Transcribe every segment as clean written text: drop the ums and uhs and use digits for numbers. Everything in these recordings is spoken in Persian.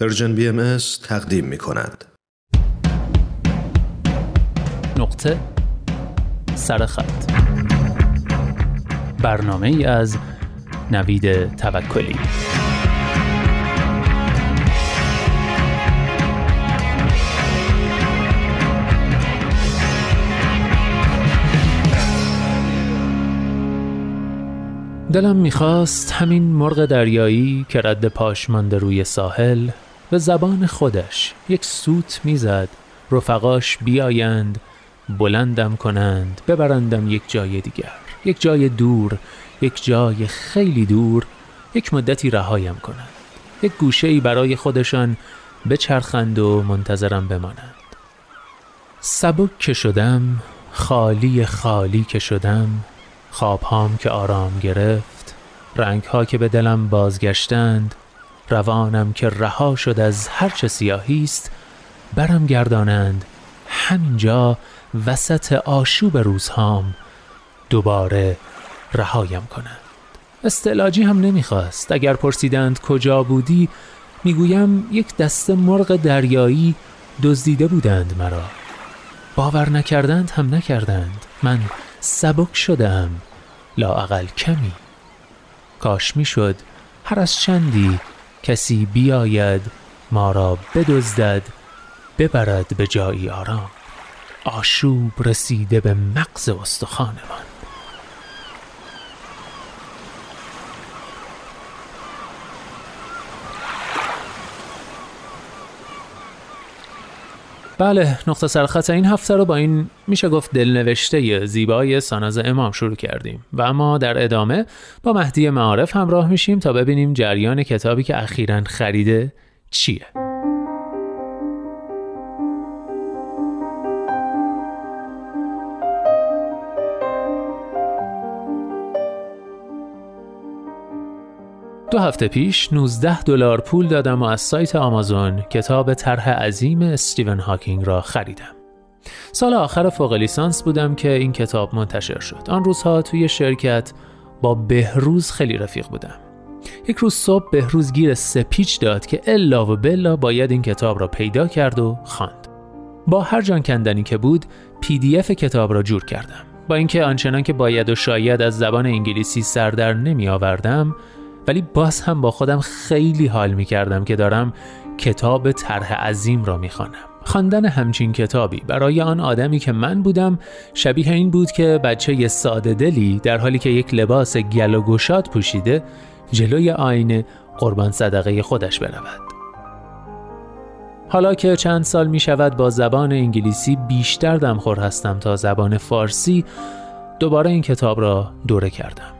ارژن بی ام اس تقدیم می کند. نقطه سرخط، برنامه ای از نوید توکلی. دلم میخواست همین مرغ دریایی که رد پاش مانده روی ساحل به زبان خودش یک سوت میزد، رفقاش بیایند، بلندم کنند، ببرندم یک جای دیگر، یک جای دور، یک جای خیلی دور، یک مدتی رهایم کنند، یک گوشه‌ای برای خودشان بچرخند و منتظرم بمانند. سبک که شدم، خالی خالی که شدم، خوابهام که آرام گرفت، رنگها که به دلم بازگشتند، روانم که رها شد از هر چه سیاهی است، برم گردانند همینجا وسط آشوب روزهام، دوباره رهایم کنند. استعلاجی هم نمیخواست. اگر پرسیدند کجا بودی، میگویم یک دسته مرغ دریایی دزدیده بودند مرا. باور نکردند هم نکردند، من سبک شدم، لااقل کمی. کاش میشد هر از چندی کسی بیاید ما را بدزدد، ببرد به جایی آرام. آشوب رسیده به مغز استخوان من. بله، نقطه سرخط این هفته رو با این میشه گفت دلنوشته زیبای ساناز امام شروع کردیم و اما در ادامه با مهدی معارف همراه میشیم تا ببینیم جریان کتابی که اخیراً خریده چیه. دو هفته پیش 19 دلار پول دادم و از سایت آمازون کتاب طرح عظیم استیون هاوکینگ را خریدم. سال آخر فوق لیسانس بودم که این کتاب منتشر شد. آن روزها توی شرکت با بهروز خیلی رفیق بودم. یک روز صبح بهروز گیر سپیچ داد که الا و بلا باید این کتاب را پیدا کرد و خواند. با هر جان کندنی که بود پی دی اف کتاب را جور کردم. با اینکه آنچنان که باید و شاید از زبان انگلیسی سر در نمی آوردم، ولی باز هم با خودم خیلی حال می کردم که دارم کتاب طرح عظیم را می خوانم. خواندن همچین کتابی برای آن آدمی که من بودم شبیه این بود که بچه یه ساده دلی در حالی که یک لباس گل و گشاد پوشیده جلوی آینه قربان صدقه خودش برود. حالا که چند سال می شود با زبان انگلیسی بیشتر دمخور هستم تا زبان فارسی، دوباره این کتاب را دوره کردم.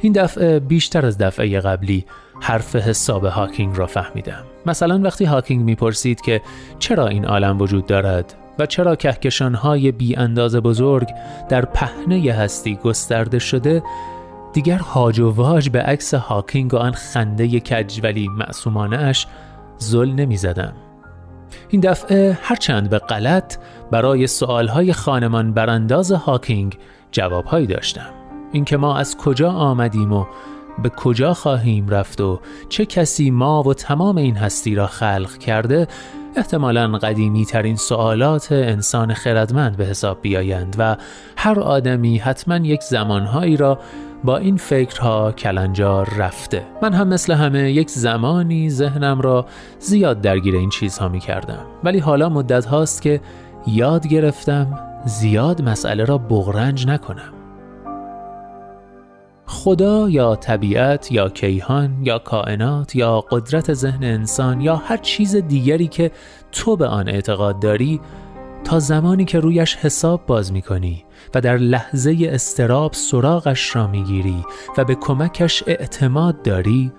این دفعه بیشتر از دفعه قبلی حرف حساب هاوکینگ را فهمیدم. مثلا وقتی هاوکینگ میپرسید که چرا این عالم وجود دارد و چرا کهکشان‌های بی اندازه بزرگ در پهنه هستی گسترده شده، دیگر هاج و واج به عکس هاوکینگ و آن خنده کج ولی معصومانه اش زل نمیزدم. این دفعه هرچند به غلط برای سوال‌های خانمان برانداز هاوکینگ جواب‌هایی داشتم. اینکه ما از کجا آمدیم و به کجا خواهیم رفت و چه کسی ما و تمام این هستی را خلق کرده، احتمالاً قدیمی ترین سوالات انسان خردمند به حساب بیایند و هر آدمی حتماً یک زمانهایی را با این فکرها کلنجار رفته. من هم مثل همه یک زمانی ذهنم را زیاد درگیر این چیزها می کردم، ولی حالا مدت هاست که یاد گرفتم زیاد مسئله را بغرنج نکنم. خدا یا طبیعت یا کیهان یا کائنات یا قدرت ذهن انسان یا هر چیز دیگری که تو به آن اعتقاد داری، تا زمانی که رویش حساب باز می‌کنی و در لحظه استراب سراغش را می‌گیری و به کمکش اعتماد داری،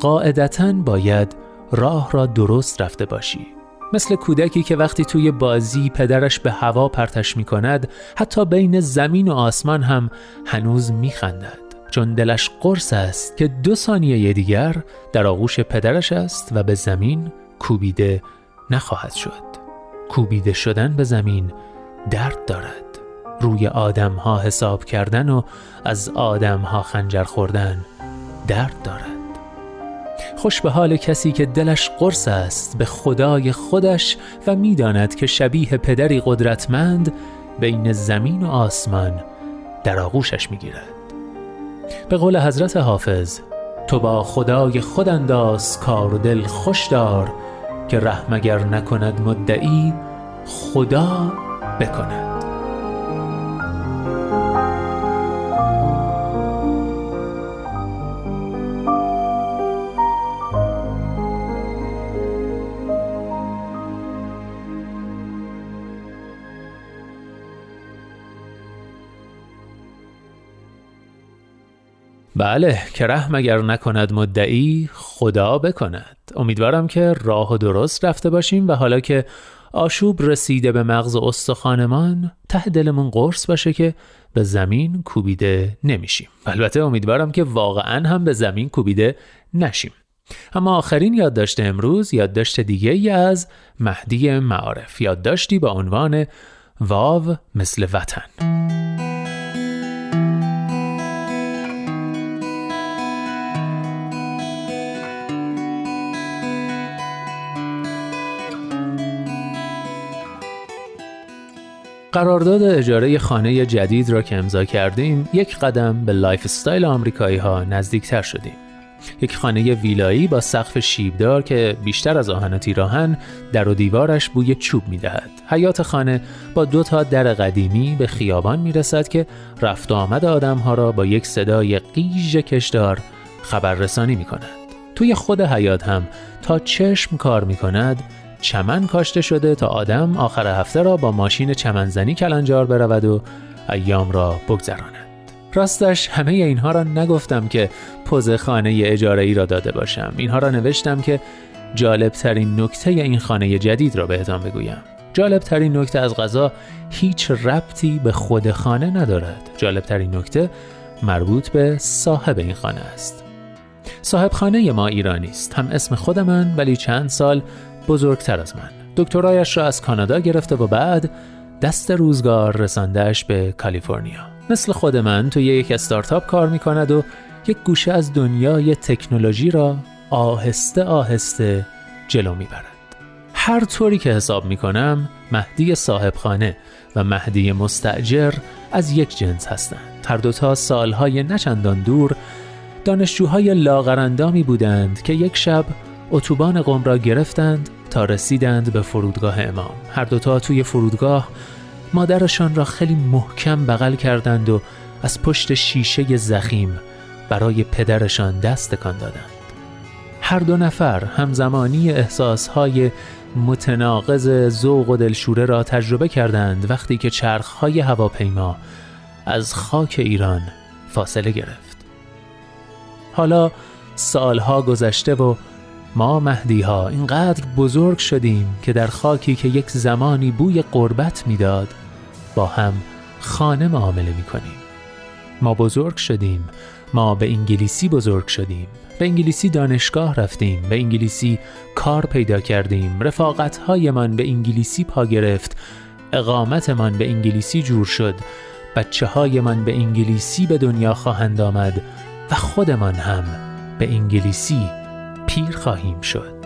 قاعدتاً باید راه را درست رفته باشی. مثل کودکی که وقتی توی بازی پدرش به هوا پرتش می‌کند، حتی بین زمین و آسمان هم هنوز می‌خندد، چون دلش قرص است که 2 ثانیه دیگر در آغوش پدرش است و به زمین کوبیده نخواهد شد. کوبیده شدن به زمین درد دارد. روی آدم ها حساب کردن و از آدم ها خنجر خوردن درد دارد. خوش به حال کسی که دلش قرص است به خدای خودش و میداند که شبیه پدری قدرتمند بین زمین و آسمان در آغوشش میگیرد. به قول حضرت حافظ، تو با خدای خود انداز کار و دل خوش دار، که رحم اگر نکند مدعی خدا بکند. بله، که رحم اگر نکند مدعی خدا بکند. امیدوارم که راه و درست رفته باشیم و حالا که آشوب رسیده به مغز و استخوانمان، ته دلمون قرص باشه که به زمین کوبیده نمیشیم. البته امیدوارم که واقعا هم به زمین کوبیده نشیم. اما آخرین یادداشت امروز، یادداشت دیگه از مهدی معارف، یادداشتی با عنوان واو مثل وطن. قرارداد اجاره خانه جدید را که امضا کردیم، یک قدم به لایف استایل آمریکایی ها نزدیکتر شدیم. یک خانه ویلایی با سقف شیبدار که بیشتر از آهن و تیراهن، در و دیوارش بوی چوب میدهد. حیاط خانه با 2 تا در قدیمی به خیابان میرسد که رفت و آمد آدم ها را با یک صدای قیژ کشدار خبررسانی میکند. توی خود حیاط هم تا چشم کار میکند، چمن کاشته شده تا آدم آخر هفته را با ماشین چمنزنی کلنجار برود و ایام را بگذراند. راستش همه اینها را نگفتم که پوز خانه اجاره‌ای را داده باشم. اینها را نوشتم که جالبترین نکته این خانه جدید را بهتان بگویم. جالبترین نکته از قضا هیچ ربطی به خود خانه ندارد. جالبترین نکته مربوط به صاحب این خانه است. صاحب خانه ما ایرانی است، هم اسم خود من، ولی چند سال بزرگتر از من. دکترایش را از کانادا گرفته و بعد دست روزگار رساندهش به کالیفرنیا. مثل خود من توی یک استارتاپ کار می‌کند و یک گوشه از دنیای تکنولوژی را آهسته آهسته جلو می‌برد. هر طوری که حساب می‌کنم، مهدی صاحبخانه و مهدی مستأجر از یک جنس هستند. هر دوتا سالهای نچندان دور دانشجوهای لاغرندامی بودند که یک شب اتوبان قم را گرفتند تا رسیدند به فرودگاه امام. هر دوتا توی فرودگاه مادرشان را خیلی محکم بغل کردند و از پشت شیشه زخیم برای پدرشان دست تکان دادند. هر دو نفر همزمانی احساسهای متناقض ذوق و دلشوره را تجربه کردند وقتی که چرخهای هواپیما از خاک ایران فاصله گرفت. حالا سالها گذشته و ما مهدی ها اینقدر بزرگ شدیم که در خاکی که یک زمانی بوی قربت میداد، با هم خانه معامله میکنیم. ما بزرگ شدیم، ما به انگلیسی بزرگ شدیم، به انگلیسی دانشگاه رفتیم، به انگلیسی کار پیدا کردیم، رفاقت های من به انگلیسی پا گرفت، اقامت من به انگلیسی جور شد، بچه های من به انگلیسی به دنیا خواهند آمد و خودمان هم به انگلیسی پیر خواهیم شد.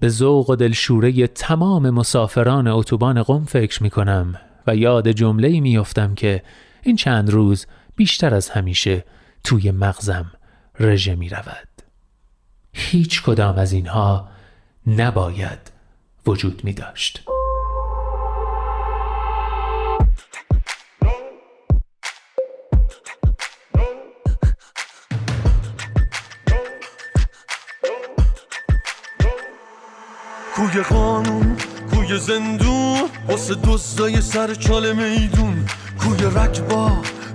به ذوق و دلشوره تمام مسافران اتوبان قم فکر می کنم و یاد جمله‌ای می افتم که این چند روز بیشتر از همیشه توی مغزم رژه می رود. هیچ کدام از اینها نباید وجود می داشت. کوی قانون، کوی زندون، واسه دوستای سر چاله میدون، کوی رکبا،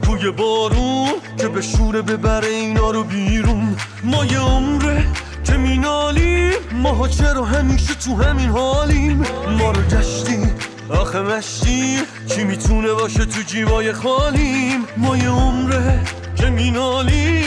کوی بارون که به شوره ببره اینا رو بیرون. ما یه عمره که مینالیم، ما ها چرا همیشه تو همین حالیم. ما رو گشتی آخه مشتی چی میتونه باشه تو جیبای خالیم؟ ما یه عمره که مینالیم،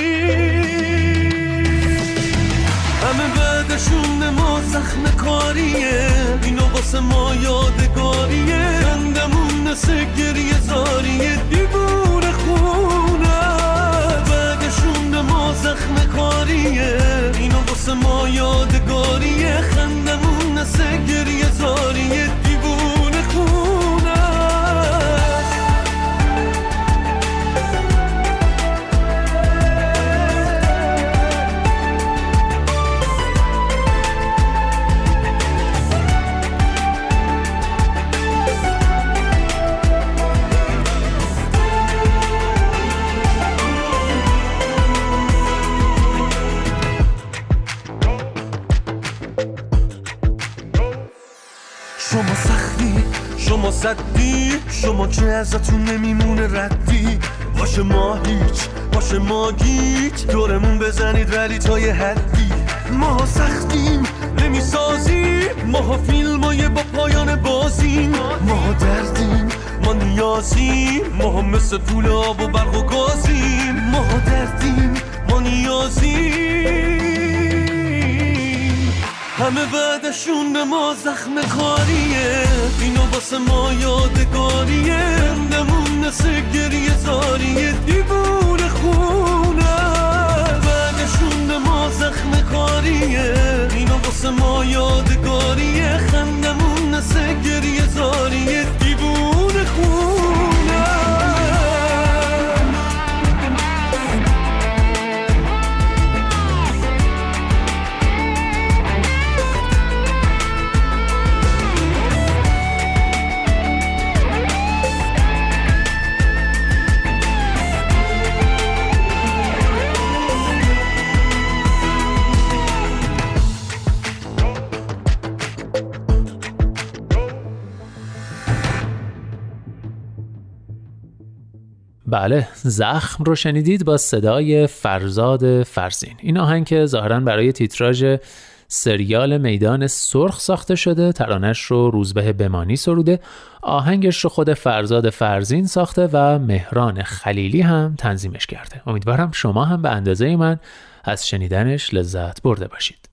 همه بعدشون ما زخم کاریه، اینو واسه ما یادگاریه، خندمون نسه گریه زاریه، دیوونه خونه، بعدشون ما زخم کاریه، اینو واسه ما یادگاریه، خندمون نسه گریه زاریه، دیوونه خونه. شما سختی، شما صدی، شما که ازتون نمیمونه ردی، باشه ما هیچ، باشه ما گیج، دورمون بزنید ولی تا یه حدی. ما سختیم، نمیسازیم، ما فیلمای با پایان بازیم، ما دردیم، ما نیازیم، ما مثل پول آب و برق و گازیم، ما دردیم، ما نیازیم، همه بعدشون ما زخم کاریه، اینو واسه ما یادگاریه، اندمون نسه گریه زاریه، دیوونه خونه، بعدشون ما زخم کاریه، اینو واسه ما یادگاریه، خندمون نسه گریه زاریه، دیوونه خونه. بله، زخم رو شنیدید با صدای فرزاد فرزین. این آهنگ که ظاهراً برای تیتراژ سریال میدان سرخ ساخته شده، ترانه‌اش رو روزبه بمانی سروده، آهنگش رو خود فرزاد فرزین ساخته و مهران خلیلی هم تنظیمش کرده. امیدوارم شما هم به اندازه من از شنیدنش لذت برده باشید.